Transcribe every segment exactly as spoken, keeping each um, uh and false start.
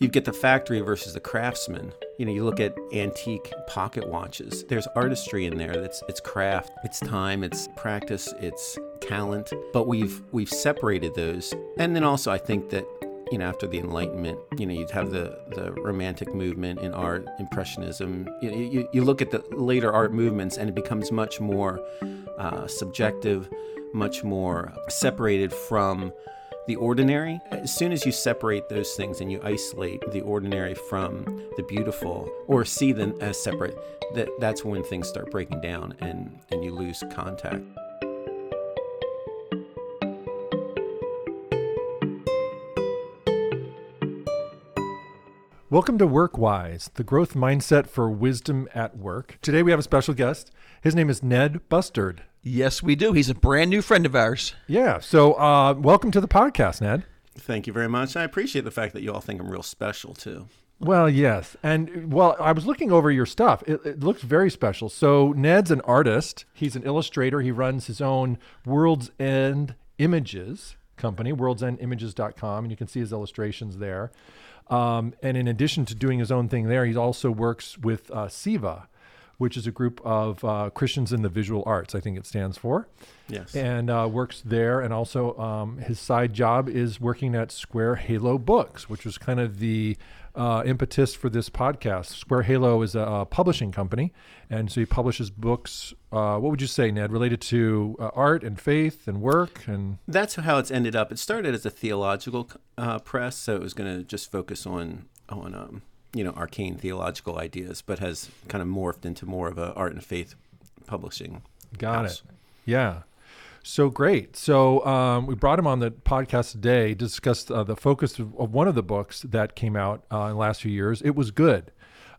You get the factory versus the craftsman. You know, you look at antique pocket watches. There's artistry in there. That's it's craft, it's time, it's practice, it's talent. But we've we've separated those. And then also I think that, you know, after the Enlightenment, you know, you'd have the, the Romantic movement in art, Impressionism. You, you, you look at the later art movements and it becomes much more uh, subjective, much more separated from the ordinary. As soon as you separate those things and you isolate the ordinary from the beautiful, or see them as separate, that, that's when things start breaking down and, and you lose contact. Welcome to WorkWise, the growth mindset for wisdom at work. Today we have a special guest. His name is Ned Bustard. Yes, we do. He's a brand new friend of ours. Yeah. So uh, welcome to the podcast, Ned. Thank you very much. I appreciate the fact that you all think I'm real special, too. Well, yes. And well, I was looking over your stuff. It, it looks very special. So Ned's an artist. He's an illustrator. He runs his own World's End Images company, worlds end images dot com, and you can see his illustrations there. Um, and in addition to doing his own thing there, he also works with uh, Siva, which is a group of uh, Christians in the visual arts, I think it stands for. Yes. And uh, works there. And also um, his side job is working at Square Halo Books, which was kind of the uh, impetus for this podcast. Square Halo is a, a publishing company. And so he publishes books, uh, what would you say, Ned, related to uh, art and faith and work? And that's how it's ended up. It started as a theological uh, press, so it was going to just focus on on um, you know, arcane theological ideas, but has kind of morphed into more of a art and faith publishing. Got house. It. Yeah. So great. So um, we brought him on the podcast today to discuss uh, the focus of, of one of the books that came out uh, in the last few years. It was good.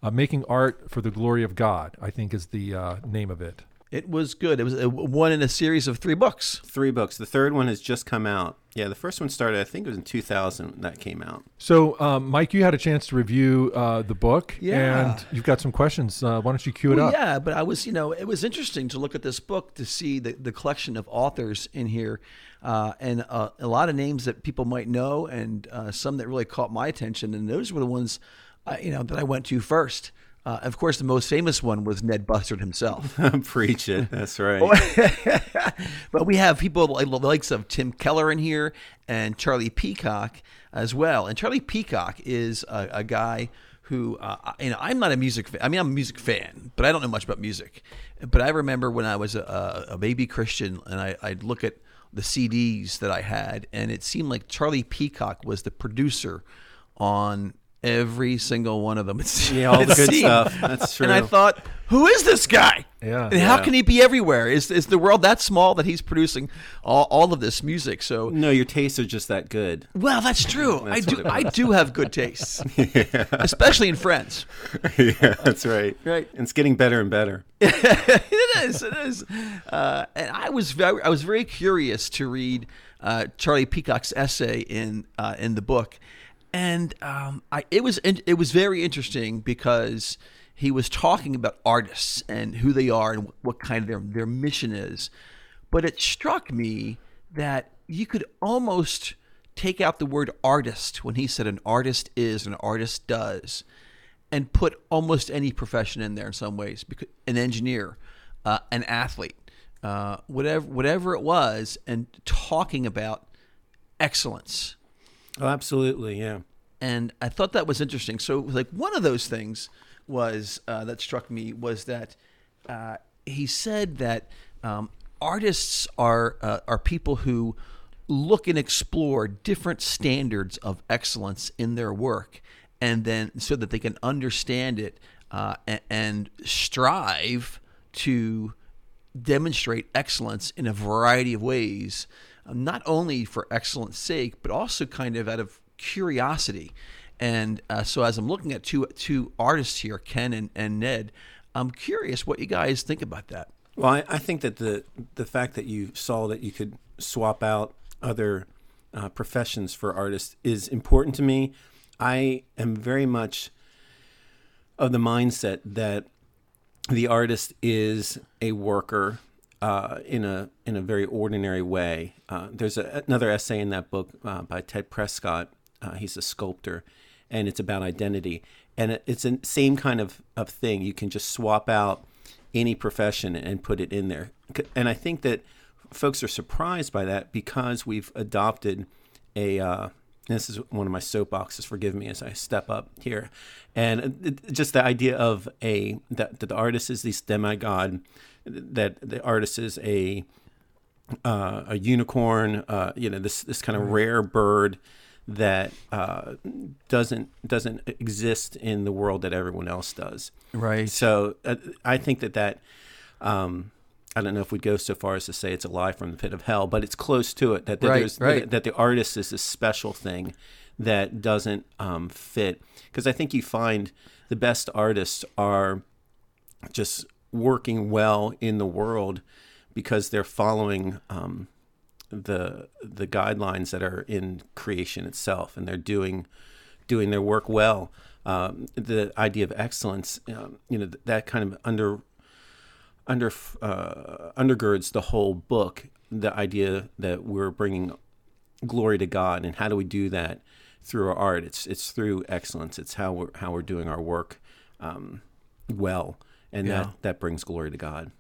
Uh, Making Art for the Glory of God, I think is the uh, name of it. It was good. It was one in a series of three books. Three books. The third one has just come out. Yeah, the first one started, I think it was in two thousand that came out. So, um, Mike, you had a chance to review uh, the book, yeah. And you've got some questions. Uh, why don't you cue it well, up? Yeah, but I was, you know, it was interesting to look at this book to see the, the collection of authors in here uh, and uh, a lot of names that people might know and uh, some that really caught my attention. And those were the ones, uh, you know, that I went to first. Uh, of course, the most famous one was Ned Bustard himself. Preach it. That's right. But we have people like the likes of Tim Keller in here and Charlie Peacock as well. And Charlie Peacock is a, a guy who, uh, you know, I'm not a music fan. I mean, I'm a music fan, but I don't know much about music. But I remember when I was a, a baby Christian and I, I'd look at the C Ds that I had, and it seemed like Charlie Peacock was the producer on every single one of them. It's, yeah, all the good seen. Stuff. That's true. And I thought, who is this guy? Yeah. And how yeah. can he be everywhere? Is is the world that small that he's producing all, all of this music? So no, your tastes are just that good. Well, that's true. that's I do. I do have good tastes, yeah. especially in friends. Yeah, that's right. Right. And it's getting better and better. It is. It is. Uh, and I was very, I was very curious to read uh, Charlie Peacock's essay in uh, in the book. And um, I, it was it was very interesting because he was talking about artists and who they are and what kind of their, their mission is. But it struck me that you could almost take out the word artist when he said an artist is, an artist does, and put almost any profession in there in some ways, because an engineer, uh, an athlete, uh, whatever whatever it was, and talking about excellence. Oh, absolutely, yeah. And I thought that was interesting. So, like, one of those things was uh, that struck me was that uh, he said that um, artists are uh, are people who look and explore different standards of excellence in their work, and then so that they can understand it uh, and, and strive to demonstrate excellence in a variety of ways. Not only for excellence sake, but also kind of out of curiosity. And uh, so as I'm looking at two two artists here, Ken and, and Ned, I'm curious what you guys think about that. Well, I, I think that the, the fact that you saw that you could swap out other uh, professions for artists is important to me. I am very much of the mindset that the artist is a worker, Uh, in a in a very ordinary way. Uh, there's a, another essay in that book uh, by Ted Prescott. Uh, he's a sculptor, and it's about identity. And it's the same kind of, of thing. You can just swap out any profession and put it in there. And I think that folks are surprised by that because we've adopted a, uh, this is one of my soapboxes, forgive me as I step up here. And just the idea of a, that, that the artist is this demigod, that the artist is a, uh, a unicorn, uh, you know, this, this kind of rare bird that uh, doesn't doesn't exist in the world that everyone else does. Right. So uh, I think that that, um, I don't know if we'd go so far as to say it's a lie from the pit of hell, but it's close to it, that, that, right, there's, right. that, that the artist is this special thing that doesn't um, fit. Because I think you find the best artists are just working well in the world because they're following um, the the guidelines that are in creation itself, and they're doing doing their work well. Um, the idea of excellence, um, you know, that kind of under under uh, undergirds the whole book. The idea that we're bringing glory to God, and how do we do that through our art? It's it's through excellence. It's how we're how we're doing our work um, well, and yeah. that that brings glory to God.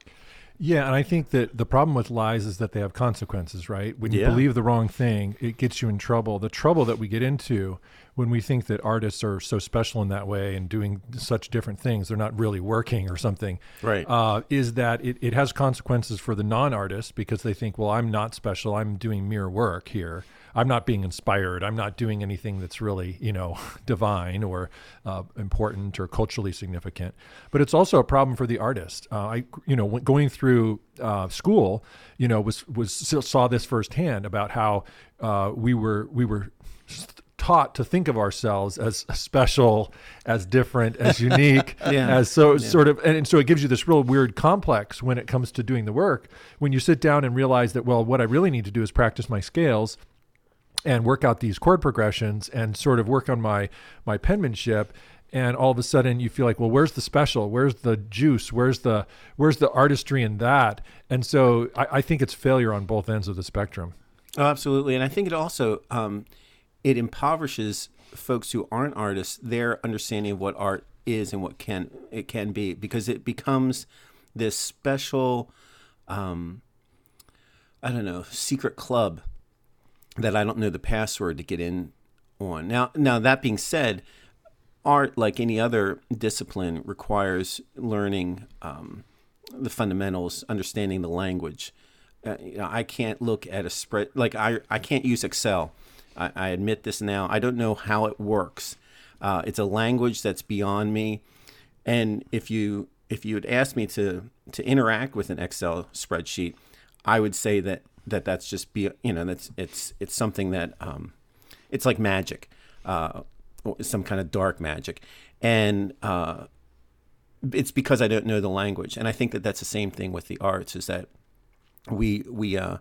Yeah, and I think that the problem with lies is that they have consequences, right? When you yeah. believe the wrong thing, it gets you in trouble. The trouble that we get into when we think that artists are so special in that way and doing such different things, they're not really working or something, right? Uh, is that it, it has consequences for the non-artist because they think, well, I'm not special. I'm doing mere work here. I'm not being inspired. I'm not doing anything that's really, you know, divine or uh, important or culturally significant. But it's also a problem for the artist. Uh, I, you know, going through uh, school, you know, was was saw this firsthand about how uh, we were we were taught to think of ourselves as special, as different, as unique, yeah. as so yeah. sort of, and, and so it gives you this real weird complex when it comes to doing the work. When you sit down and realize that, well, what I really need to do is practice my scales and work out these chord progressions and sort of work on my my penmanship. And all of a sudden you feel like, well, where's the special? Where's the juice? Where's the where's the artistry in that? And so I, I think it's failure on both ends of the spectrum. Oh, absolutely. And I think it also, um, it impoverishes folks who aren't artists, their understanding of what art is and what can it can be, because it becomes this special, um, I don't know, secret club that I don't know the password to get in on. Now, now that being said, art, like any other discipline, requires learning um, the fundamentals, understanding the language. Uh, you know, I can't look at a spread, like I, I can't use Excel. I, I admit this now. I don't know how it works. Uh, it's a language that's beyond me. And if you if you had asked me to to interact with an Excel spreadsheet, I would say that that that's just be you know that's it's it's something that um it's like magic, uh some kind of dark magic, and uh it's because I don't know the language. And I think that that's the same thing with the arts, is that we we uh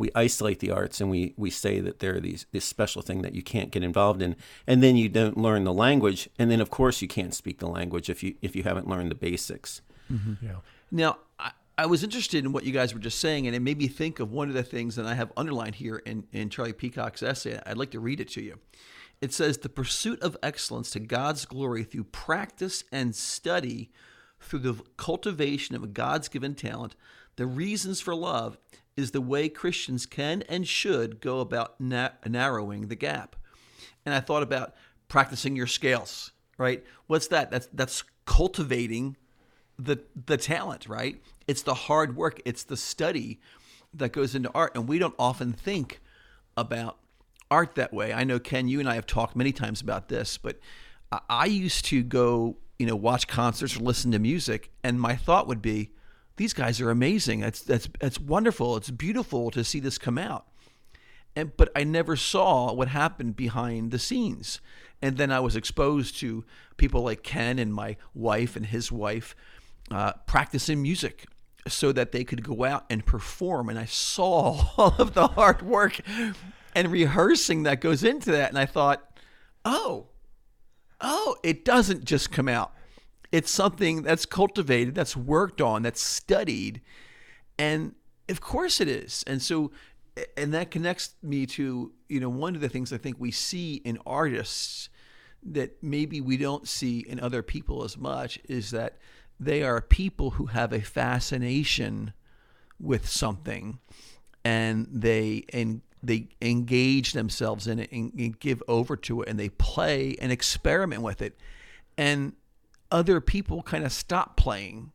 we isolate the arts, and we we say that they're these this special thing that you can't get involved in, and then you don't learn the language, and then of course you can't speak the language if you if you haven't learned the basics. Mm-hmm. Yeah. Now I I was interested in what you guys were just saying, and it made me think of one of the things that I have underlined here in, in Charlie Peacock's essay. I'd like to read it to you. It says, the pursuit of excellence to God's glory through practice and study, through the cultivation of God's given talent, the reasons for love, is the way Christians can and should go about na- narrowing the gap. And I thought about practicing your scales, right? What's that? That's, that's cultivating the the talent, right? It's the hard work, it's the study that goes into art, and we don't often think about art that way. I know, Ken, you and I have talked many times about this, but I used to go, you know, watch concerts or listen to music, and my thought would be, these guys are amazing. That's that's that's wonderful. It's beautiful to see this come out. And but I never saw what happened behind the scenes. And then I was exposed to people like Ken and my wife and his wife uh, practicing music, so that they could go out and perform. And I saw all of the hard work and rehearsing that goes into that. And I thought, oh, oh, it doesn't just come out. It's something that's cultivated, that's worked on, that's studied. And of course it is. And so, and that connects me to, you know, one of the things I think we see in artists that maybe we don't see in other people as much is that they are people who have a fascination with something, and they and they engage themselves in it and, and give over to it, and they play and experiment with it, and other people kind of stop playing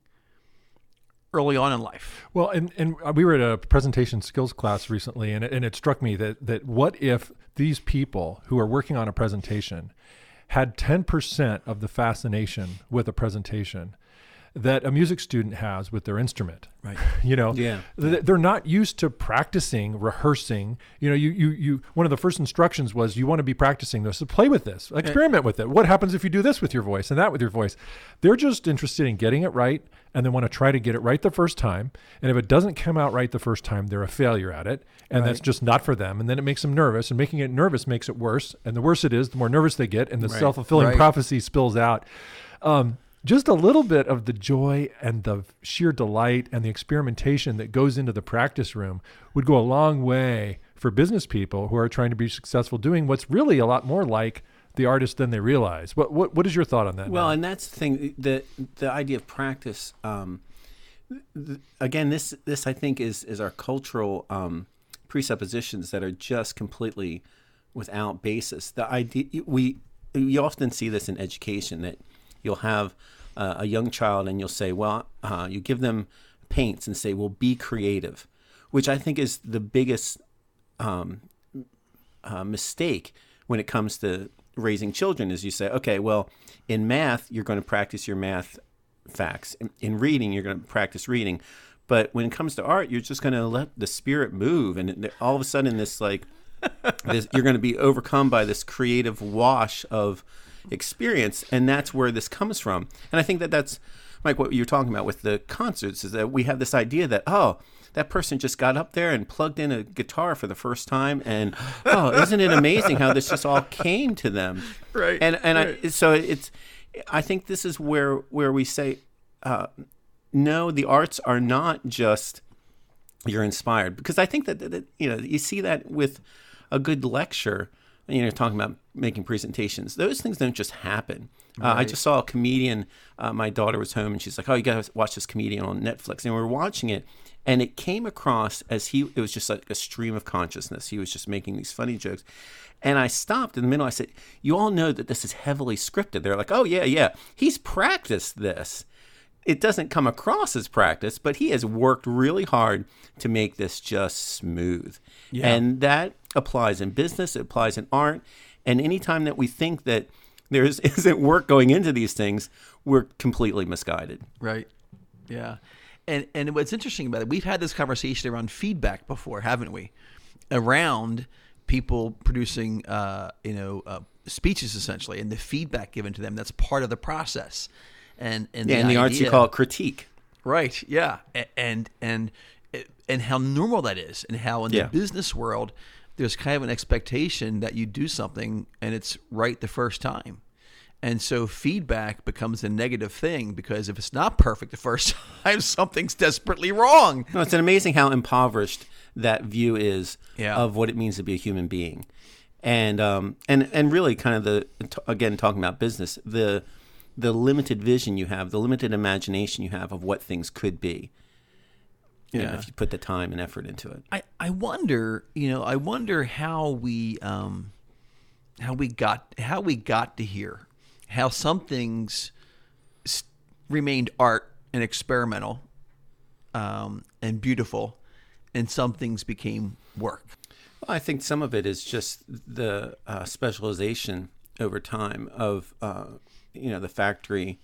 early on in life. Well, and, and we were at a presentation skills class recently, and it, and it struck me that that what if these people who are working on a presentation had ten percent of the fascination with a presentation that a music student has with their instrument, right? You know, yeah. They're not used to practicing, rehearsing. You know, you, you, you, one of the first instructions was you want to be practicing this, so play with this, experiment right. with it. What happens if you do this with your voice and that with your voice? They're just interested in getting it right, and they want to try to get it right the first time. And if it doesn't come out right the first time, they're a failure at it. And right. that's just not for them. And then it makes them nervous, and making it nervous makes it worse. And the worse it is, the more nervous they get, and the right. self-fulfilling right. prophecy spills out. Um, Just a little bit of the joy and the sheer delight and the experimentation that goes into the practice room would go a long way for business people who are trying to be successful doing what's really a lot more like the artist than they realize. What what what is your thought on that? Well, now? And that's the thing, the the idea of practice. Um, th- again, this this I think is is our cultural um, presuppositions that are just completely without basis. The idea we we often see this in education that. You'll have uh, a young child and you'll say, well, uh, you give them paints and say, well, be creative, which I think is the biggest um, uh, mistake when it comes to raising children is you say, okay, well, in math, you're going to practice your math facts. In, in reading, you're going to practice reading. But when it comes to art, you're just going to let the spirit move. And all of a sudden this like, this, you're going to be overcome by this creative wash of experience, and that's where this comes from. And I think that that's, Mike, what you're talking about with the concerts is that we have this idea that, oh, that person just got up there and plugged in a guitar for the first time, and oh, isn't it amazing how this just all came to them? Right. And and right. I, so it's, I think this is where where we say, uh, no, the arts are not just you're inspired, because I think that, that you know you see that with a good lecture. You know, talking about making presentations. Those things don't just happen. Right. Uh, I just saw a comedian. Uh, my daughter was home, and she's like, "Oh, you gotta watch this comedian on Netflix." And we were watching it, and it came across as he. It was just like a stream of consciousness. He was just making these funny jokes, and I stopped in the middle. I said, "You all know that this is heavily scripted." They're like, "Oh yeah, yeah. He's practiced this. It doesn't come across as practice, but he has worked really hard to make this just smooth." Yeah. And that applies in business, it applies in art, and anytime that we think that there isn't work going into these things, we're completely misguided. Right. Yeah. And and what's interesting about it, we've had this conversation around feedback before, haven't we? Around people producing, uh, you know, uh, speeches essentially, and the feedback given to them. That's part of the process. And and yeah, the in the idea, arts you call it critique. Right. Yeah. And and and, and how normal that is, and how in yeah. the business world. There's kind of an expectation that you do something and it's right the first time. And so feedback becomes a negative thing, because if it's not perfect the first time, something's desperately wrong. No, it's amazing how impoverished that view is yeah. of what it means to be a human being. And um, and and really kind of the, again, talking about business, the the limited vision you have, the limited imagination you have of what things could be. Yeah. You know, if you put the time and effort into it. I, I wonder, you know, I wonder how we um, how we got how we got to here, how some things st- remained art and experimental um, and beautiful, and some things became work. Well, I think some of it is just the uh, specialization over time of uh, you know the factory.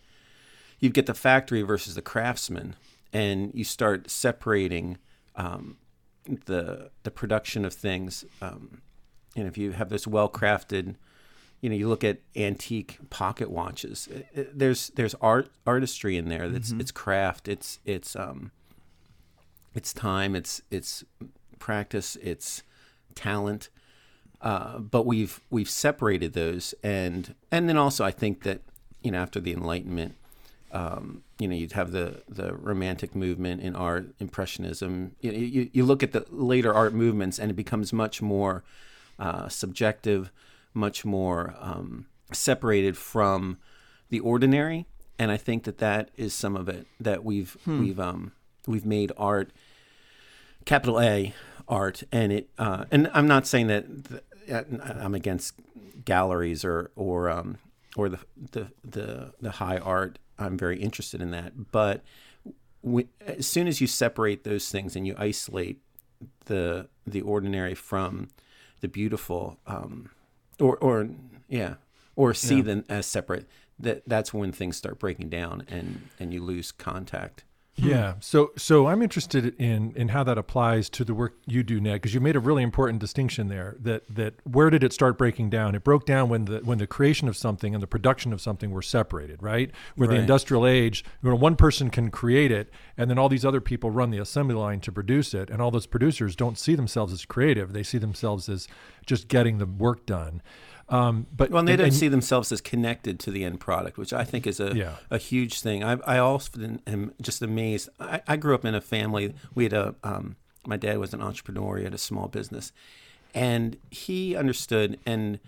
You get the factory versus the craftsman. And you start separating um, the the production of things. Um, and if you have this well-crafted, you know, you look at antique pocket watches. It, it, there's there's art artistry in there. That's mm-hmm. it's craft. It's it's um, it's time. It's it's practice. It's talent. Uh, but we've we've separated those, and and then also I think that you know after the Enlightenment. Um, you know, you'd have the, the Romantic movement in art, Impressionism. You, you you look at the later art movements, and it becomes much more uh, subjective, much more um, separated from the ordinary. And I think that that is some of it, that we've hmm. we've um we've made art, capital A art, and it uh, and I'm not saying that th- I'm against galleries or or um or the the the, the high art. I'm very interested in that, but we, as soon as you separate those things and you isolate the the ordinary from the beautiful, um, or or yeah, or see yeah. them as separate. That that's when things start breaking down and, and you lose contact. Yeah. So so I'm interested in in how that applies to the work you do, Ned, because you made a really important distinction there. That that where did it start breaking down? It broke down when the when the creation of something and the production of something were separated, right? Where right. the industrial age, you know, one person can create it, and then all these other people run the assembly line to produce it, and all those producers don't see themselves as creative. They see themselves as just getting the work done. Um, but well, and they don't and, see themselves as connected to the end product, which I think is a yeah. a huge thing. I I often am just amazed. I, I grew up in a family. We had a um, my dad was an entrepreneur. He had a small business, and he understood, and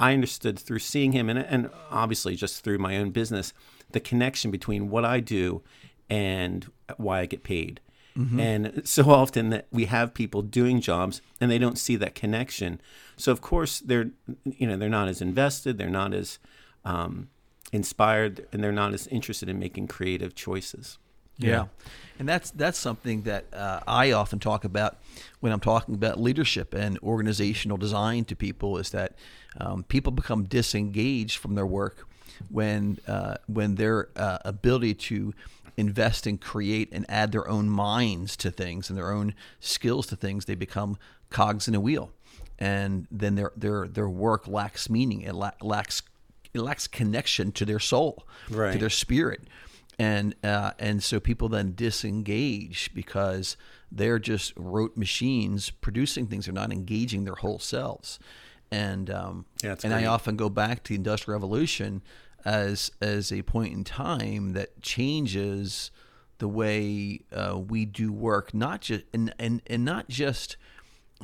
I understood through seeing him, and and obviously just through my own business, the connection between what I do and why I get paid. Mm-hmm. And so often that we have people doing jobs and they don't see that connection. So of course they're, you know, they're not as invested, they're not as um, inspired, and they're not as interested in making creative choices. Yeah, yeah. And that's that's something that uh, I often talk about when I'm talking about leadership and organizational design to people, is that um, people become disengaged from their work when uh, when their uh, ability to invest and create and add their own minds to things and their own skills to things, they become cogs in a wheel, and then their their their work lacks meaning. It la- lacks it lacks connection to their soul, right. to their spirit, and uh, and so people then disengage because they're just rote machines producing things. They're not engaging their whole selves, and um, yeah, and great. I often go back to the Industrial Revolution as as a point in time that changes the way uh, we do work, not just and, and, and not just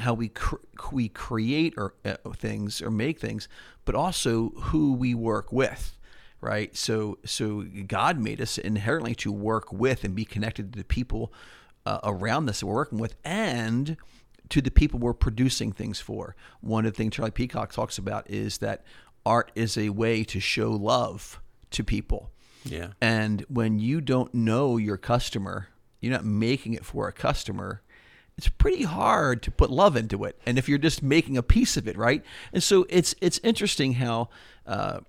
how we cr- we create or uh, things or make things, but also who we work with, right? So so God made us inherently to work with and be connected to the people uh, around us that we're working with, and to the people we're producing things for. One of the things Charlie Peacock talks about is that art is a way to show love to people. Yeah. And when you don't know your customer, you're not making it for a customer, it's pretty hard to put love into it. And if you're just making a piece of it, right? And so it's it's interesting how uh,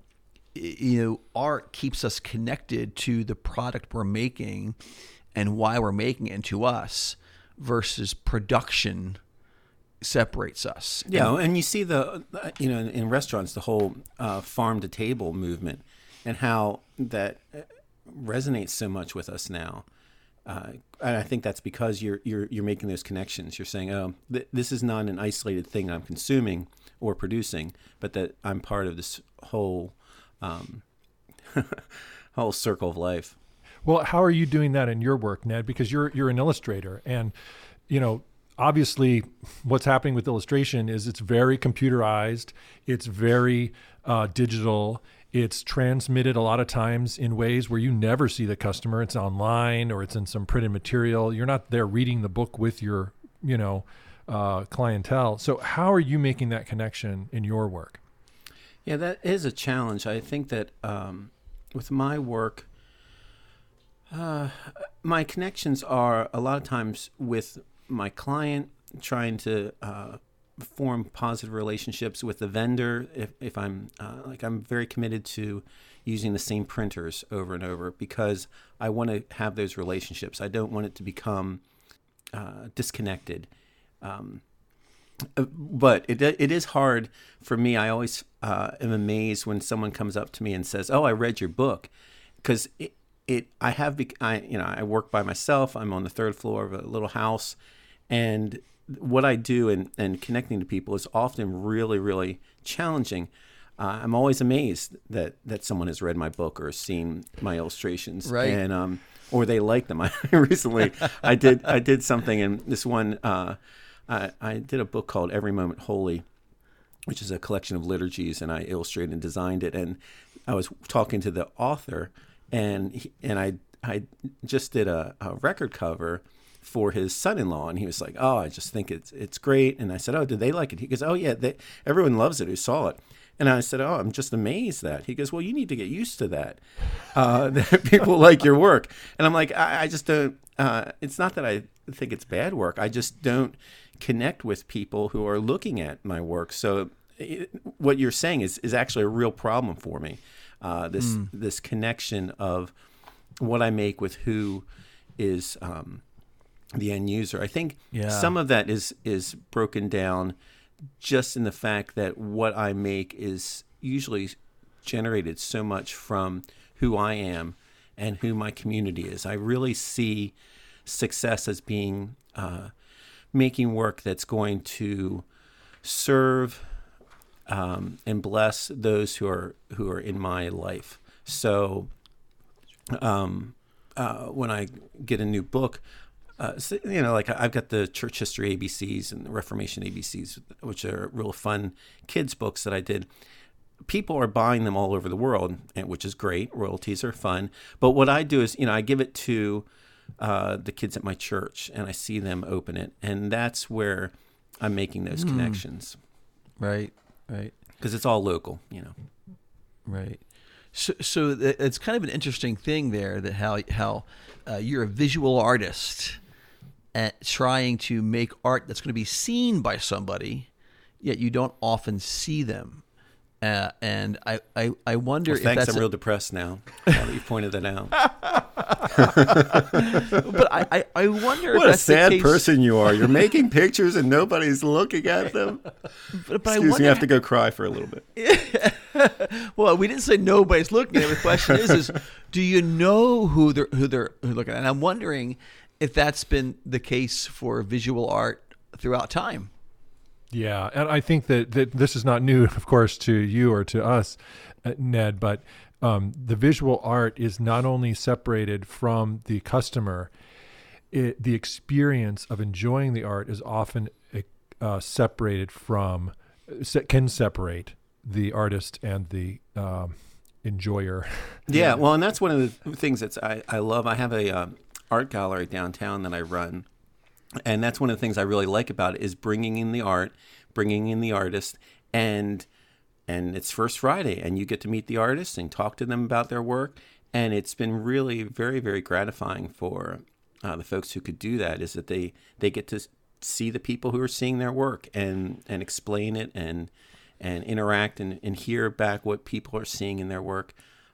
you know, art keeps us connected to the product we're making and why we're making it, and to us, versus production separates us. Yeah, and, and you see the, you know, in, in restaurants, the whole uh, farm to table movement, and how that resonates so much with us now. Uh, and I think that's because you're you're you're making those connections. You're saying, oh, th- this is not an isolated thing I'm consuming or producing, but that I'm part of this whole um, whole circle of life. Well, how are you doing that in your work, Ned? Because you're you're an illustrator, and you know. Obviously, what's happening with illustration is it's very computerized, it's very uh, digital, it's transmitted a lot of times in ways where you never see the customer. It's online, or it's in some printed material. You're not there reading the book with your, you know, uh, clientele. So how are you making that connection in your work? Yeah, that is a challenge. I think that um, with my work, uh, my connections are a lot of times with my client, trying to uh, form positive relationships with the vendor. If, if I'm uh, like, I'm very committed to using the same printers over and over, because I want to have those relationships. I don't want it to become uh, disconnected. Um, but it it is hard for me. I always uh, am amazed when someone comes up to me and says, "Oh, I read your book," because it, it I have I you know I work by myself. I'm on the third floor of a little house. And what I do and and connecting to people is often really, really challenging. Uh, I'm always amazed that, that someone has read my book or seen my illustrations, right? And um, or they like them. I recently I did I did something, and this one uh, I, I did a book called Every Moment Holy, which is a collection of liturgies, and I illustrated and designed it. And I was talking to the author, and he, and I I just did a, a record cover for his son-in-law, and he was like, "Oh, I just think it's it's great." And I said, "Oh, did they like it?" He goes, "Oh yeah, they, everyone loves it who saw it." And I said, "Oh, I'm just amazed that." He goes, "Well, you need to get used to that, uh, that people like your work." And I'm like, I, I just don't. Uh, it's not that I think it's bad work. I just don't connect with people who are looking at my work. So it, what you're saying is is actually a real problem for me. Uh, this mm. this connection of what I make with who is um, the end user. I think yeah. some of that is is broken down just in the fact that what I make is usually generated so much from who I am and who my community is. I really see success as being uh, making work that's going to serve um, and bless those who are who are in my life. So um, uh, when I get a new book, Uh, so, you know, like I've got the Church History A B Cs and the Reformation A B Cs, which are real fun kids books that I did. People are buying them all over the world, and, which is great. Royalties are fun. But what I do is, you know, I give it to uh, the kids at my church, and I see them open it. And that's where I'm making those mm. connections. Right, right. Because it's all local, you know. Right. So, so it's kind of an interesting thing there that how, how uh, you're a visual artist at trying to make art that's going to be seen by somebody, yet you don't often see them. Uh, and I, I, I wonder well, if thanks, that's... Thanks, I'm a... real depressed now, now that you pointed that out. But I, I, I wonder what if that's the case. What a sad person you are. You're making pictures and nobody's looking at them. but, but Excuse I wonder... me, I have to go cry for a little bit. Well, we didn't say nobody's looking at it. The question is, is do you know who they're, who they're who looking at? And I'm wondering if that's been the case for visual art throughout time. Yeah, and I think that, that this is not new, of course, to you or to us, uh, Ned, but um, the visual art is not only separated from the customer, it, the experience of enjoying the art is often uh, separated from, can separate the artist and the um, enjoyer. Yeah, well, and that's one of the things that's I, I love. I have a um, art gallery downtown that I run. And that's one of the things I really like about it is bringing in the art, bringing in the artist, and and it's First Friday, and you get to meet the artists and talk to them about their work, and it's been really very, very gratifying for uh, the folks who could do that, is that they, they get to see the people who are seeing their work and, and explain it and and interact and, and hear back what people are seeing in their work.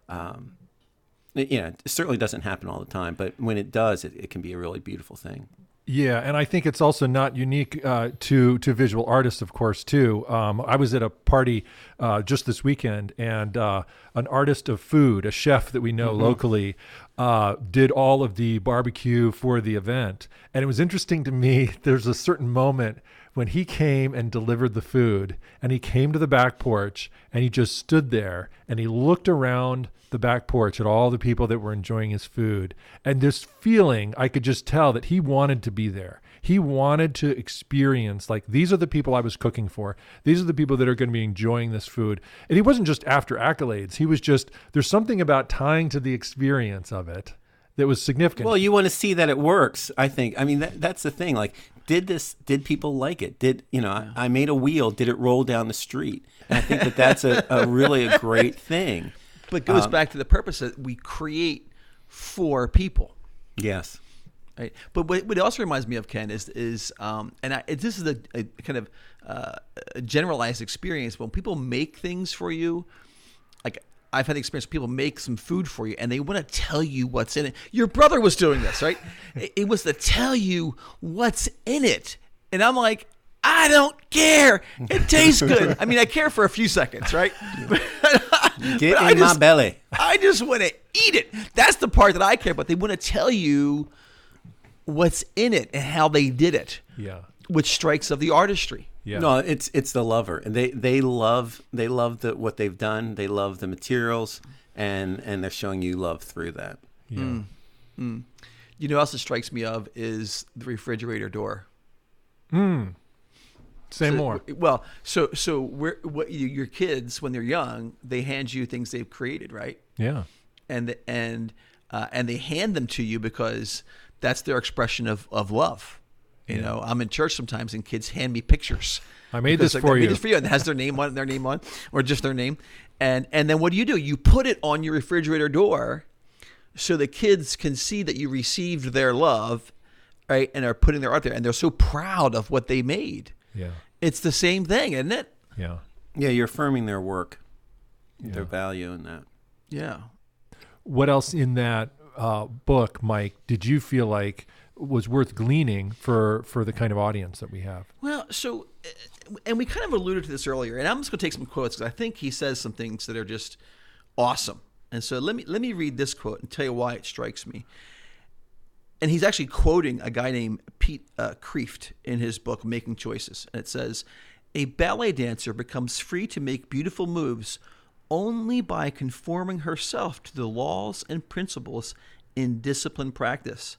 Um, yeah, it certainly doesn't happen all the time, but when it does, it, it can be a really beautiful thing. Yeah, and I think it's also not unique uh, to to visual artists, of course, too. Um, I was at a party uh, just this weekend, and uh, an artist of food, a chef that we know mm-hmm. locally, uh, did all of the barbecue for the event. And it was interesting to me, there's a certain moment when he came and delivered the food, and he came to the back porch, and he just stood there, and he looked around the back porch at all the people that were enjoying his food. And this feeling, I could just tell that he wanted to be there. He wanted to experience, like, these are the people I was cooking for. These are the people that are going to be enjoying this food. And he wasn't just after accolades. He was just, there's something about tying to the experience of it that was significant. Well, you want to see that it works, I think. I mean, that, that's the thing. Like, did this, did people like it? Did, you know, yeah. I, I made a wheel, did it roll down the street? And I think that that's a, a really a great thing. But it goes um, back to the purpose that we create for people. Yes. Right. But what, what it also reminds me of, Ken, is, is um, and I, this is a, a kind of uh, a generalized experience. When people make things for you, like, I've had the experience where people make some food for you and they want to tell you what's in it. Your brother was doing this, right? It, it was to tell you what's in it. And I'm like, I don't care. It tastes good. I mean, I care for a few seconds, right? But, get but in just, my belly. I just want to eat it. That's the part that I care about. They want to tell you what's in it and how they did it. Yeah. Which strikes of the artistry. Yeah. No, it's it's the lover, and they they love they love the what they've done. They love the materials, and and they're showing you love through that. Yeah. Mm. Mm. You know what else it strikes me of is the refrigerator door. Mm. Say so, more. Well, so so we're, what you, your kids, when they're young, they hand you things they've created, right? Yeah. And the, and uh, and they hand them to you because that's their expression of, of love. You yeah. know, I'm in church sometimes and kids hand me pictures. I made this for you. I made this for you, and it has their name on their name on, or just their name. And and then what do you do? You put it on your refrigerator door so the kids can see that you received their love, right? And are putting their art there, and they're so proud of what they made. Yeah. It's the same thing, isn't it? Yeah. Yeah, you're affirming their work, yeah. their value in that. Yeah. What else in that uh, book, Mike, did you feel like was worth gleaning for, for the kind of audience that we have? Well, so, and we kind of alluded to this earlier, and I'm just going to take some quotes because I think he says some things that are just awesome. And so let me let me read this quote and tell you why it strikes me. And he's actually quoting a guy named Pete uh, Kreeft in his book, Making Choices. And it says, a ballet dancer becomes free to make beautiful moves only by conforming herself to the laws and principles in discipline practice.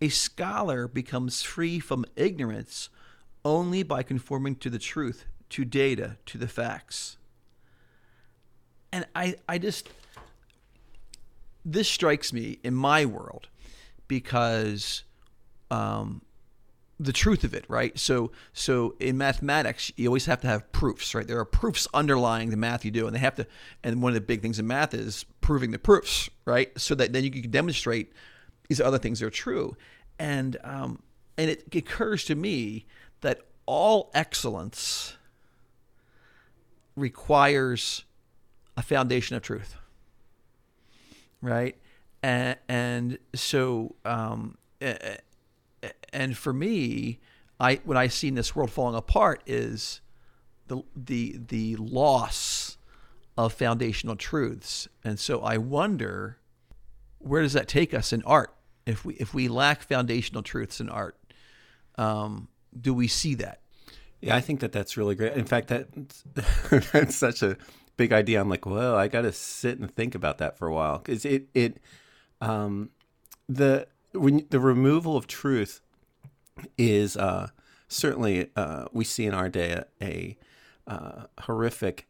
A scholar becomes free from ignorance only by conforming to the truth, to data, to the facts. And I, I just, this strikes me in my world. Because um, the truth of it, right? So so in mathematics, you always have to have proofs, right? There are proofs underlying the math you do, and they have to. And one of the big things in math is proving the proofs, right? So that then you can demonstrate these other things are true. And um, and it occurs to me that all excellence requires a foundation of truth, right? And, and so, um, and for me, I what I see in this world falling apart is the the the loss of foundational truths. And so I wonder, where does that take us in art? If we if we lack foundational truths in art, um, do we see that? Yeah, I think that that's really great. In fact, that that's such a big idea. I'm like, well, I got to sit and think about that for a while because it it. Um, the when, the removal of truth is uh, certainly uh, we see in our day a, a uh, horrific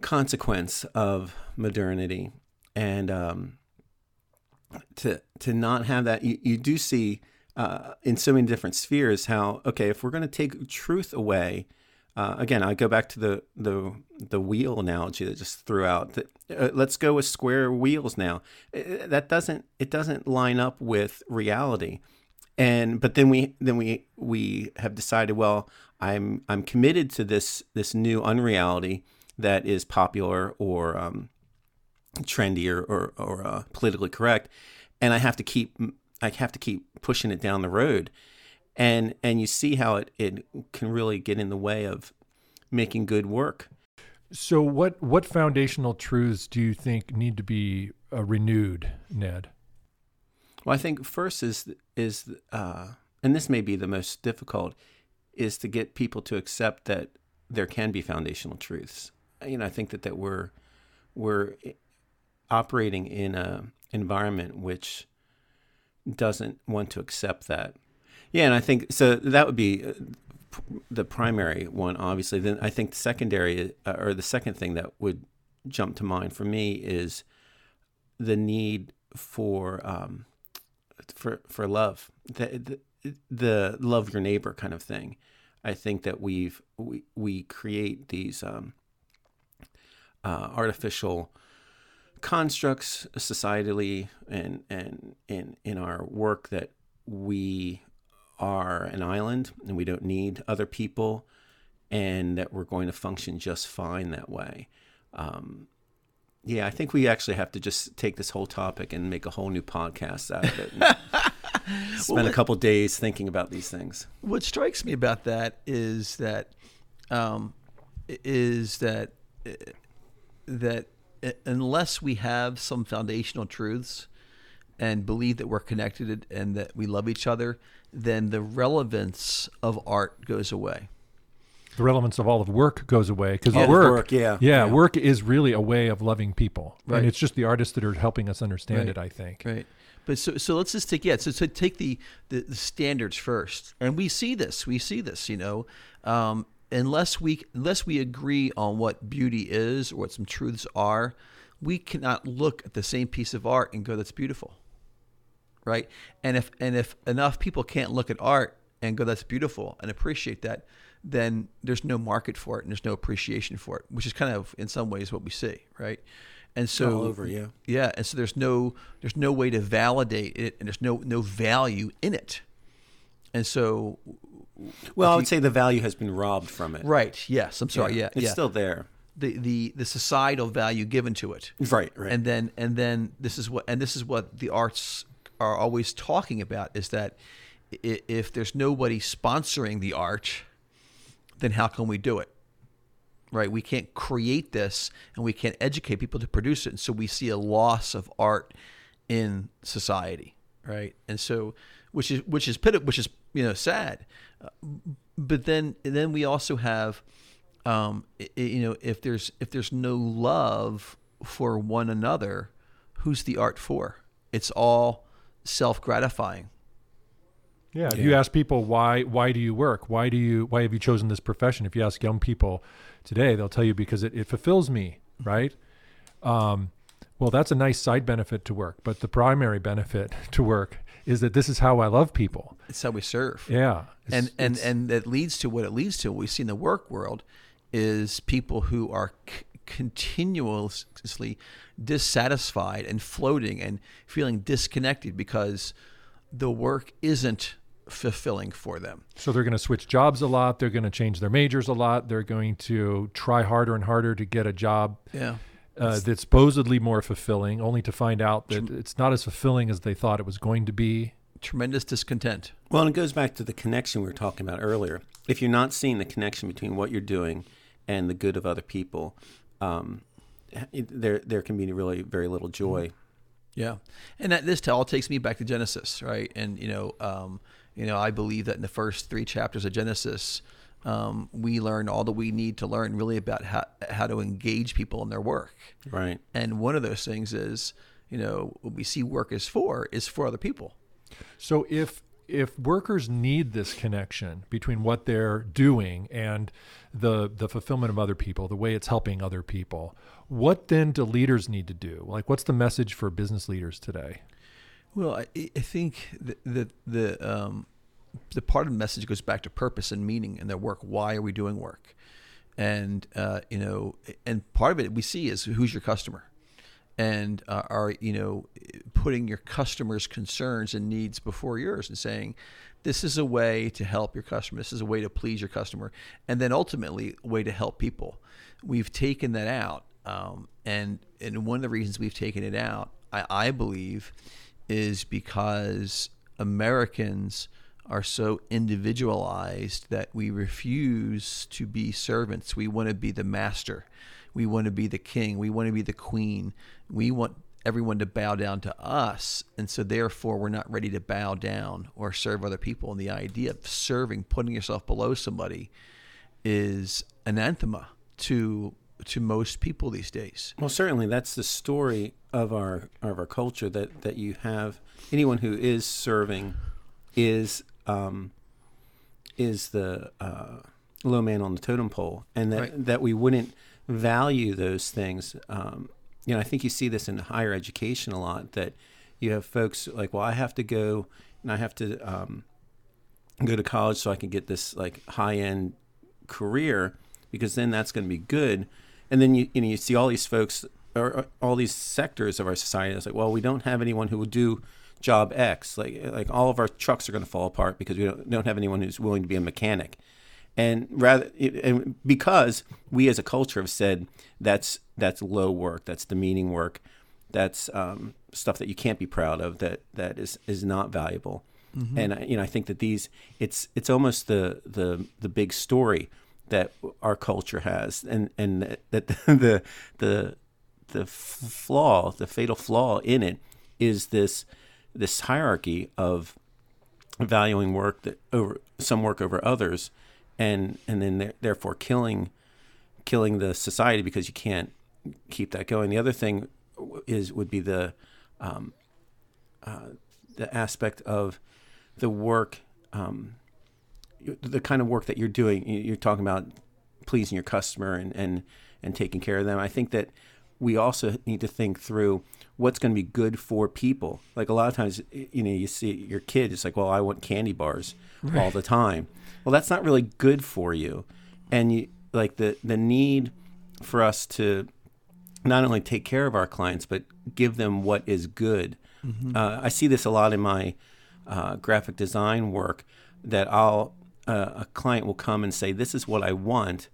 consequence of modernity, and um, to to not have that you, you do see uh, in so many different spheres how okay if we're going to take truth away. Uh, again, I go back to the, the the wheel analogy that just threw out. The, uh, let's go with square wheels now. It, that doesn't it doesn't line up with reality, and but then we then we we have decided. Well, I'm I'm committed to this this new unreality that is popular or um, trendy or or, or uh, politically correct, and I have to keep I have to keep pushing it down the road. And and you see how it, it can really get in the way of making good work. So what what foundational truths do you think need to be uh, renewed, Ned? Well, I think first is, is uh, and this may be the most difficult, is to get people to accept that there can be foundational truths. You know, I think that, that we're we're operating in an environment which doesn't want to accept that. Yeah, and I think so. That would be the primary one, obviously. Then I think the secondary, uh, or the second thing that would jump to mind for me is the need for um, for for love, the, the the love your neighbor kind of thing. I think that we've we we create these um, uh, artificial constructs societally and and in in our work that we are an island and we don't need other people and that we're going to function just fine that way. Um, yeah, I think we actually have to just take this whole topic and make a whole new podcast out of it. And spend well, a couple days thinking about these things. What strikes me about that is that, um, is that, that unless we have some foundational truths and believe that we're connected and that we love each other, then the relevance of art goes away. The relevance of all of work goes away because work, work yeah. yeah, yeah, work is really a way of loving people, right? And it's just the artists that are helping us understand right. it, I think. Right. But so, so let's just take, yeah, so, so take the, the, the standards first. And we see this, we see this, you know, um, unless we, unless we agree on what beauty is or what some truths are, we cannot look at the same piece of art and go, that's beautiful. Right. And if, and if enough people can't look at art and go, that's beautiful and appreciate that, then there's no market for it and there's no appreciation for it, which is kind of in some ways what we see. Right. And so, all over, yeah. Yeah. And so there's no, there's no way to validate it, and there's no, no value in it. And so, well, I would you, say the value has been robbed from it. Right. Yes. I'm sorry. Yeah. yeah it's yeah. still there. The, the, the societal value given to it. Right. Right. And then, and then this is what, and this is what the arts are always talking about, is that if there's nobody sponsoring the art, then how can we do it? Right? We can't create this, and we can't educate people to produce it. And so we see a loss of art in society, right? And so, which is which is pit which is you know sad. But then then we also have, um, you know, if there's if there's no love for one another, who's the art for? It's all self-gratifying. Yeah, if yeah. you ask people why why do you work? Why do you why have you chosen this profession? If you ask young people today, they'll tell you because it, it fulfills me, right? Um, well, that's a nice side benefit to work, but the primary benefit to work is that this is how I love people. It's how we serve. Yeah. It's, and and it's, and that leads to what it leads to. What we see in the work world is people who are c- continuously dissatisfied and floating and feeling disconnected because the work isn't fulfilling for them. So they're going to switch jobs a lot. They're going to change their majors a lot. They're going to try harder and harder to get a job yeah. uh, that's supposedly more fulfilling, only to find out that Trem- it's not as fulfilling as they thought it was going to be. Tremendous discontent. Well, and it goes back to the connection we were talking about earlier. If you're not seeing the connection between what you're doing and the good of other people, um, there there can be really very little joy. Mm-hmm. Yeah, and that, this all takes me back to Genesis, right? And you know, um, you know, I believe that in the first three chapters of Genesis, um, we learn all that we need to learn, really, about how how to engage people in their work, right? And one of those things is, you know, what we see work is for is for other people. So if if workers need this connection between what they're doing and the the fulfillment of other people, the way it's helping other people, what then do leaders need to do? Like, what's the message for business leaders today? Well, I, I think the, the, the, um, the part of the message goes back to purpose and meaning in their work. Why are we doing work? And, uh, you know, and part of it we see is who's your customer, and uh, are, you know, putting your customers' concerns and needs before yours and saying, this is a way to help your customer. This is a way to please your customer. And then ultimately a way to help people. We've taken that out. Um, and, and one of the reasons we've taken it out, I, I believe, is because Americans are so individualized that we refuse to be servants. We want to be the master. We want to be the king. We want to be the queen. We want everyone to bow down to us. And so therefore, we're not ready to bow down or serve other people. And the idea of serving, putting yourself below somebody, is anathema to to most people these days. Well, certainly that's the story of our of our culture, that that you have anyone who is serving is um is the uh low man on the totem pole, and that right. that we wouldn't value those things. Um you know, I think you see this in higher education a lot, that you have folks like, well, I have to go and I have to um go to college so I can get this like high-end career, because then that's going to be good. And then you you know you see all these folks, or all these sectors of our society, it's like, well, we don't have anyone who will do job X. Like like all of our trucks are going to fall apart because we don't, don't have anyone who's willing to be a mechanic. And rather, and because we as a culture have said that's that's low work, that's demeaning work, that's um, stuff that you can't be proud of, that that is is not valuable. Mm-hmm. And you know, I think that these it's it's almost the the the big story that our culture has, and and that the the the flaw, the fatal flaw in it, is this this hierarchy of valuing work that over some work over others, and and then therefore killing killing the society because you can't keep that going. The other thing is would be the um, uh, the aspect of the work, um, the kind of work that you're doing. You're talking about pleasing your customer and, and, and taking care of them. I think that we also need to think through what's going to be good for people. Like a lot of times, you know, you see your kid, it's like, well, I want candy bars right. all the time. Well, that's not really good for you. And you, like the, the need for us to not only take care of our clients, but give them what is good. Mm-hmm. Uh, I see this a lot in my uh, graphic design work, that I'll uh, a client will come and say, this is what I want.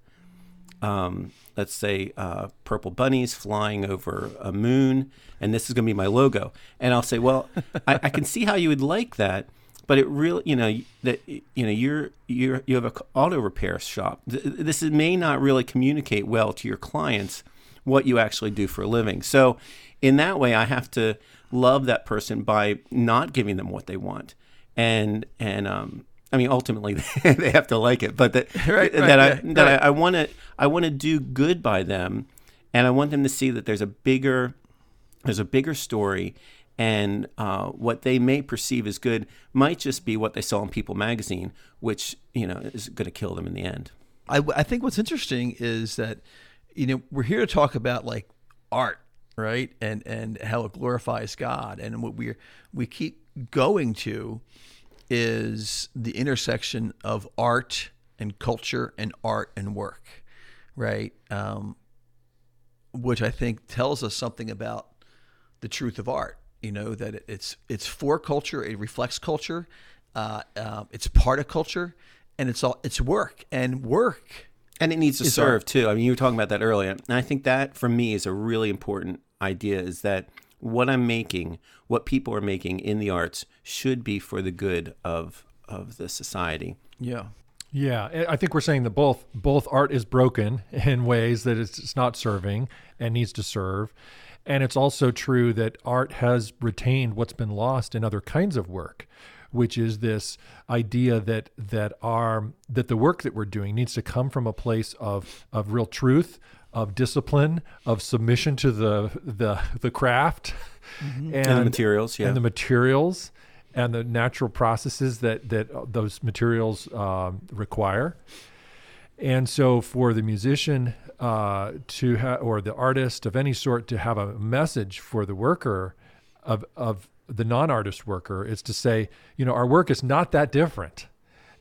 Um, let's say uh, purple bunnies flying over a moon, and this is going to be my logo. And I'll say, well, I, I can see how you would like that, but it really, you know, that you know, you're you're you have an auto repair shop. This is, may not really communicate well to your clients what you actually do for a living. So, in that way, I have to love that person by not giving them what they want, and and um. I mean, ultimately, they have to like it, but that right, right, that I yeah, that right. I want to I want to do good by them, and I want them to see that there's a bigger there's a bigger story, and uh, what they may perceive as good might just be what they saw in People magazine, which you know is going to kill them in the end. I, I think what's interesting is that you know we're here to talk about like art, right, and and how it glorifies God, and what we we keep going to is the intersection of art and culture and art and work, right? Um, which I think tells us something about the truth of art, you know, that it's it's for culture, it reflects culture, uh, uh, it's part of culture, and it's all it's work and work. And it needs to serve art too. I mean, you were talking about that earlier. And I think that for me is a really important idea, is that what I'm making, what people are making in the arts, should be for the good of of the society. Yeah, yeah. I think we're saying that both both art is broken in ways that it's, it's not serving and needs to serve, and it's also true that art has retained what's been lost in other kinds of work, which is this idea that that our that the work that we're doing needs to come from a place of of real truth, of discipline, of submission to the the the craft, mm-hmm. and, and the materials, yeah, and the materials, and the natural processes that that those materials um, require. And so, for the musician uh, to ha- or the artist of any sort to have a message for the worker of of the non-artist worker is to say, you know, our work is not that different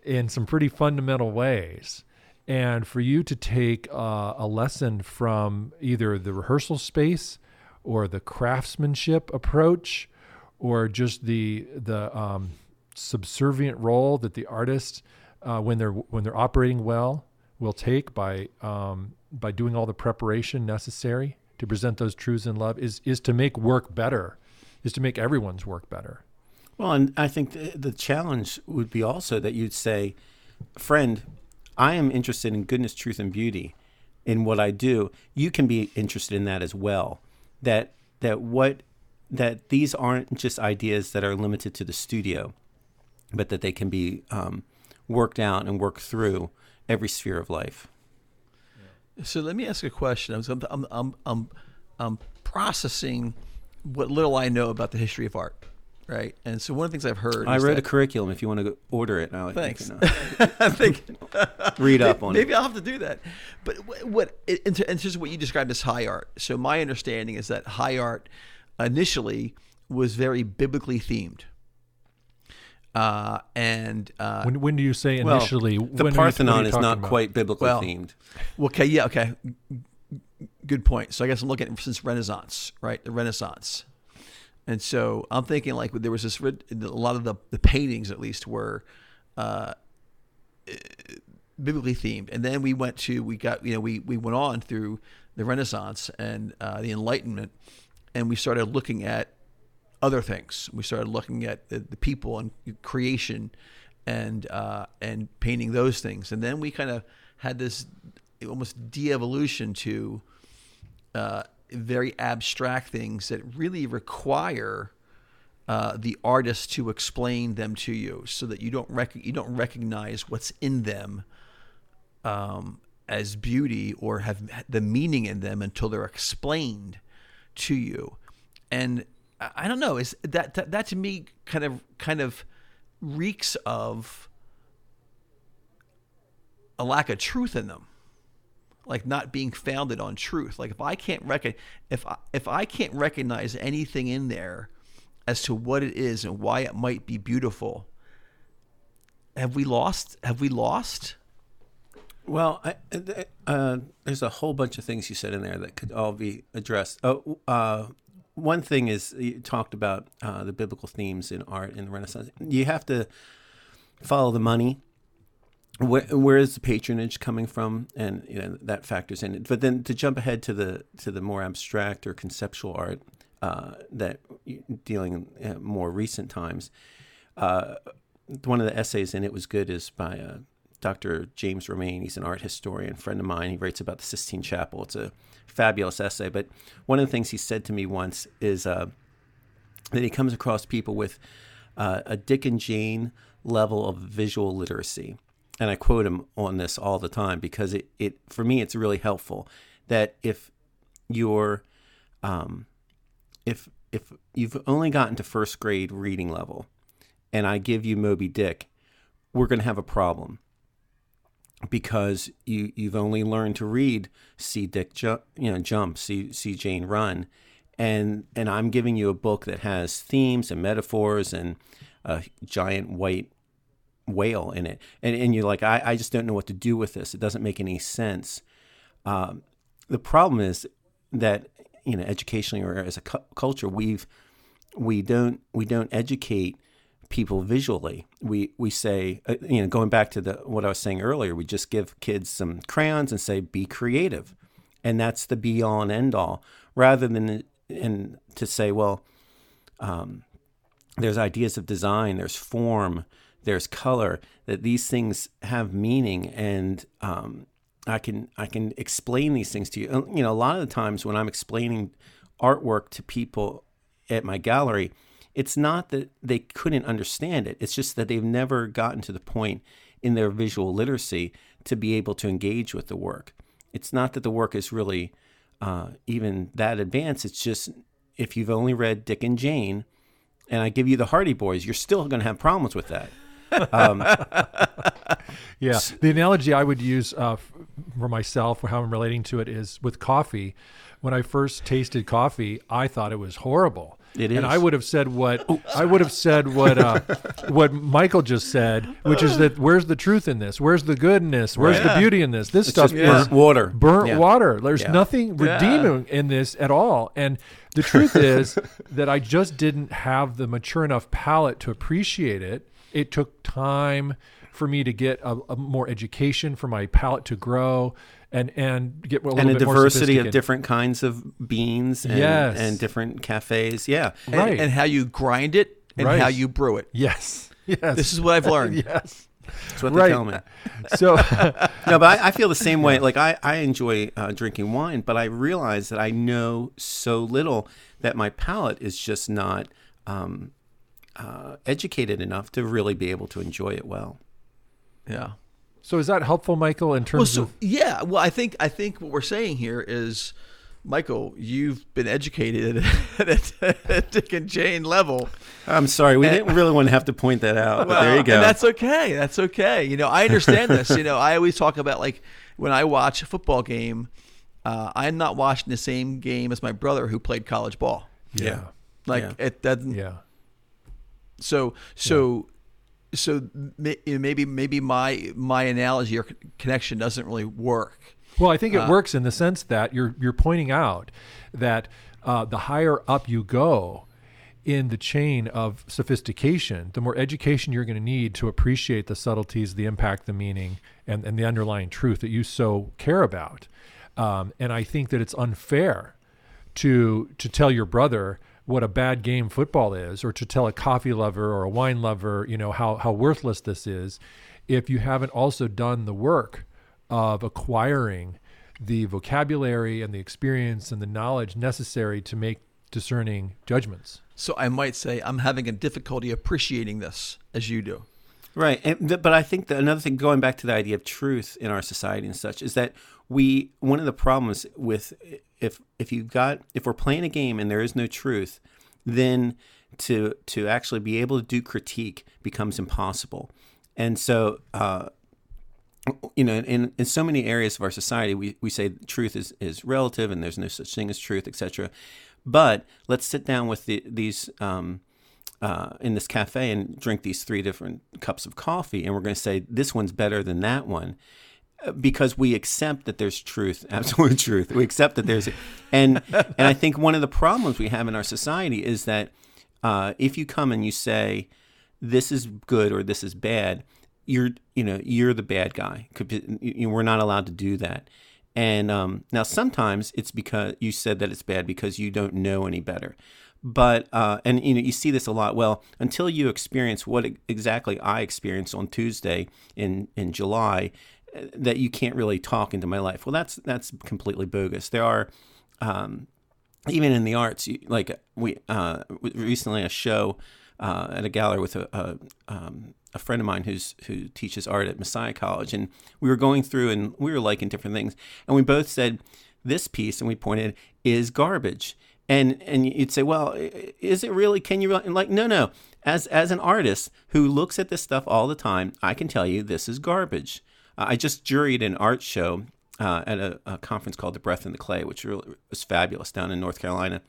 in some pretty fundamental ways. And for you to take uh, a lesson from either the rehearsal space or the craftsmanship approach, or just the the um, subservient role that the artist, uh, when they're when they're operating well, will take by um, by doing all the preparation necessary to present those truths in love, is is to make work better, is to make everyone's work better. Well, and I think the, the challenge would be also that you'd say, friend, I am interested in goodness, truth, and beauty in what I do. You can be interested in that as well. That that what that these aren't just ideas that are limited to the studio, but that they can be um, worked out and worked through every sphere of life. So let me ask a question. I'm I'm I'm I'm, I'm processing what little I know about the history of art. Right, and so one of the things I've heard. I read a curriculum. If you want to order it, now thanks. You can, uh, I think read up on maybe it. Maybe I'll have to do that. But what, and just what you described as high art. So my understanding is that high art initially was very biblically themed. Uh, and uh, when when do you say initially? Well, the Parthenon is not about? Quite biblically well, themed. Okay, yeah, okay, good point. So I guess I'm looking at since Renaissance, right? The Renaissance. And so I'm thinking like there was this, a lot of the, the paintings at least were uh, biblically themed. And then we went to, we got, you know, we, we went on through the Renaissance and uh, the Enlightenment, and we started looking at other things. We started looking at the, the people and creation and, uh, and painting those things. And then we kind of had this almost de-evolution to, uh, very abstract things that really require uh, the artist to explain them to you, so that you don't rec- you don't recognize what's in them um, as beauty or have the meaning in them until they're explained to you. And I don't know, is that, that that to me kind of kind of reeks of a lack of truth in them, like not being founded on truth. Like if I can't reckon, if I, if I can't recognize anything in there as to what it is and why it might be beautiful, have we lost? Have we lost? Well, I, uh, there's a whole bunch of things you said in there that could all be addressed. Oh, uh, one thing is you talked about uh, the biblical themes in art in the Renaissance. You have to follow the money. Where, where is the patronage coming from? And you know, that factors in. But then to jump ahead to the to the more abstract or conceptual art uh, that dealing in more recent times, uh, one of the essays in It Was Good is by uh, Doctor James Romaine. He's an art historian, friend of mine. He writes about the Sistine Chapel. It's a fabulous essay. But one of the things he said to me once is uh, that he comes across people with uh, a Dick and Jane level of visual literacy. And I quote him on this all the time because it, it for me, it's really helpful that if you're, um, if if you've only gotten to first grade reading level and I give you Moby Dick, we're going to have a problem. Because you, you've only learned to read see Dick ju- you know, jump, see see Jane run, and and I'm giving you a book that has themes and metaphors and a giant white whale in it, and and you're like, I, I just don't know what to do with this. It doesn't make any sense. Um, the problem is that you know educationally or as a cu- culture, we've we don't we don't educate people visually. We we say, uh, you know, going back to the what I was saying earlier, we just give kids some crayons and say, be creative. And that's the be all and end all, rather than and to say, well, um, there's ideas of design, there's form, there's color, that these things have meaning. And um, I can I can explain these things to you. You know, a lot of the times when I'm explaining artwork to people at my gallery, it's not that they couldn't understand it. It's just that they've never gotten to the point in their visual literacy to be able to engage with the work. It's not that the work is really uh, even that advanced. It's just if you've only read Dick and Jane and I give you the Hardy Boys, you're still going to have problems with that. Um, yeah. The analogy I would use uh, for myself, how I'm relating to it, is with coffee. When I first tasted coffee, I thought it was horrible. It is. And I would have said what oh, I would have said what uh, what Michael just said, which is that where's the truth in this? Where's the goodness? Where's right. the yeah. beauty in this? This it's stuff just burnt is water. Burnt yeah. water. There's yeah. nothing redeeming yeah. in this at all. And the truth is that I just didn't have the mature enough palate to appreciate it. It took time for me to get a, a more education, for my palate to grow. And and get a little and a bit diversity more of different kinds of beans and, yes. and different cafes, yeah, right. And, and how you grind it and right. how you brew it. Yes, yes. This is what I've learned. Yes, that's what right. they tell me. So no, but I, I feel the same way. Like I I enjoy uh, drinking wine, but I realize that I know so little that my palate is just not um, uh, educated enough to really be able to enjoy it well. Yeah. So is that helpful, Michael, in terms well, so, of... Yeah, well, I think I think what we're saying here is, Michael, you've been educated at, at, at Dick and Jane level. I'm sorry, we and, didn't really want to have to point that out, well, but there you go. And that's okay, that's okay. You know, I understand this. You know, I always talk about, like, when I watch a football game, uh, I'm not watching the same game as my brother who played college ball. Yeah. You know? Like, yeah. it doesn't... Yeah. So, so... Yeah. So maybe maybe my my analogy or connection doesn't really work. Well, I think it uh, works in the sense that you're you're pointing out that uh, the higher up you go in the chain of sophistication, the more education you're going to need to appreciate the subtleties, the impact, the meaning, and, and the underlying truth that you so care about. Um, and I think that it's unfair to to tell your brother what a bad game football is, or to tell a coffee lover or a wine lover, you know, how, how worthless this is, if you haven't also done the work of acquiring the vocabulary and the experience and the knowledge necessary to make discerning judgments. So I might say I'm having a difficulty appreciating this as you do. Right. And th- but I think that another thing, going back to the idea of truth in our society and such, is that we, one of the problems with, if if you've got, if we're playing a game and there is no truth, then to to actually be able to do critique becomes impossible. And so, uh, you know, in, in so many areas of our society, we, we say truth is, is relative and there's no such thing as truth, et cetera. But let's sit down with the, these um, uh, in this cafe and drink these three different cups of coffee, and we're going to say this one's better than that one, because we accept that there's truth, absolute truth. We accept that there's, and and I think one of the problems we have in our society is that uh, if you come and you say this is good or this is bad, you're you know you're the bad guy. Could be, you know, we're not allowed to do that. And um, now sometimes it's because you said that it's bad because you don't know any better. But, uh, and you know, you see this a lot. Well, until you experience what exactly I experienced on Tuesday in, in July, that you can't really talk into my life. Well, that's, that's completely bogus. There are, um, even in the arts, like we, uh, recently a show, uh, at a gallery with a, a um, a friend of mine who's who teaches art at Messiah College, and we were going through and we were liking different things, and we both said this piece, and we pointed, is garbage. And and you'd say, well, is it really? Can you really? And like, no, no. As as an artist who looks at this stuff all the time, I can tell you this is garbage. Uh, I just juried an art show uh, at a, a conference called The Breath in the Clay, which really was fabulous down in North Carolina.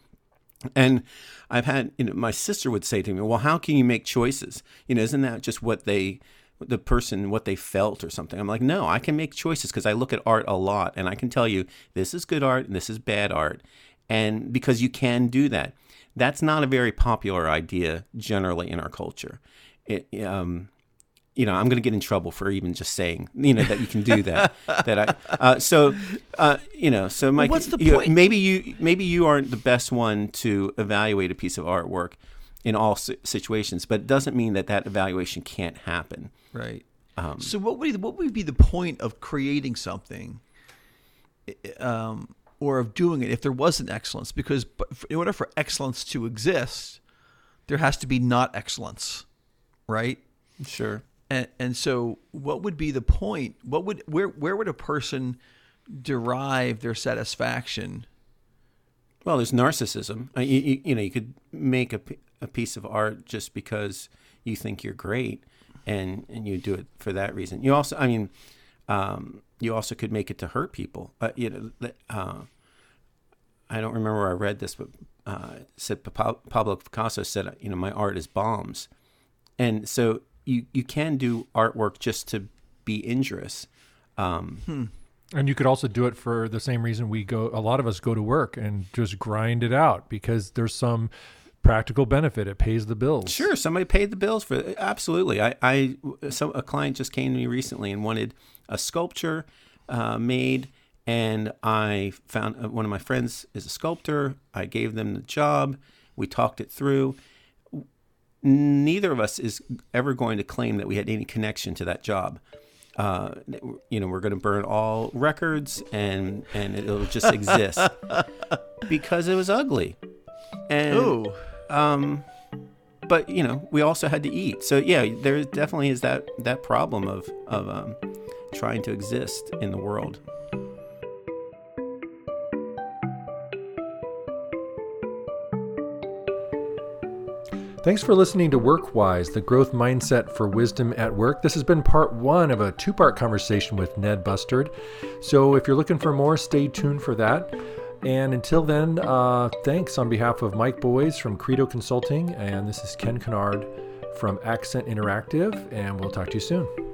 And I've had, you know, my sister would say to me, well, how can you make choices? You know, isn't that just what they, the person, what they felt or something? I'm like, no, I can make choices because I look at art a lot, and I can tell you this is good art and this is bad art. And because you can do that. That's not a very popular idea generally in our culture. It, um, you know, I'm going to get in trouble for even just saying, you know, that you can do that. that I, uh, so, uh, you know, so Mike, what's the you point? Know, maybe you, maybe you aren't the best one to evaluate a piece of artwork in all situations, but it doesn't mean that that evaluation can't happen. Right. Um, so, what would what would be the point of creating something? Um. Or of doing it if there wasn't excellence, because in order for excellence to exist, there has to be not excellence, right? Sure. And and so, what would be the point? What would where where would a person derive their satisfaction? Well, there's narcissism. You you, you know, you could make a, a piece of art just because you think you're great, and and you do it for that reason. You also, I mean. Um, you also could make it to hurt people. Uh, you know, uh, I don't remember where I read this, but uh, it said Pablo Picasso said, you know, my art is bombs. And so you, you can do artwork just to be injurious. Um, hmm. And you could also do it for the same reason we go, a lot of us go to work and just grind it out because there's some practical benefit. It pays the bills. Sure. Somebody paid the bills for it. Absolutely. I, I, so a client just came to me recently and wanted a sculpture uh, made, and I found uh, one of my friends is a sculptor. I gave them the job. We talked it through. Neither of us is ever going to claim that we had any connection to that job. Uh, you know, we're going to burn all records, and, and it'll just exist because it was ugly. And, Ooh. um, but you know, we also had to eat. So yeah, there definitely is that, that problem of, of, um, trying to exist in the world. Thanks for listening to WorkWise, the growth mindset for wisdom at work. This has been part one of a two-part conversation with Ned Bustard. So if you're looking for more, stay tuned for that. And until then, uh, thanks on behalf of Mike Boyes from Credo Consulting, and this is Ken Kennard from Accent Interactive, and we'll talk to you soon.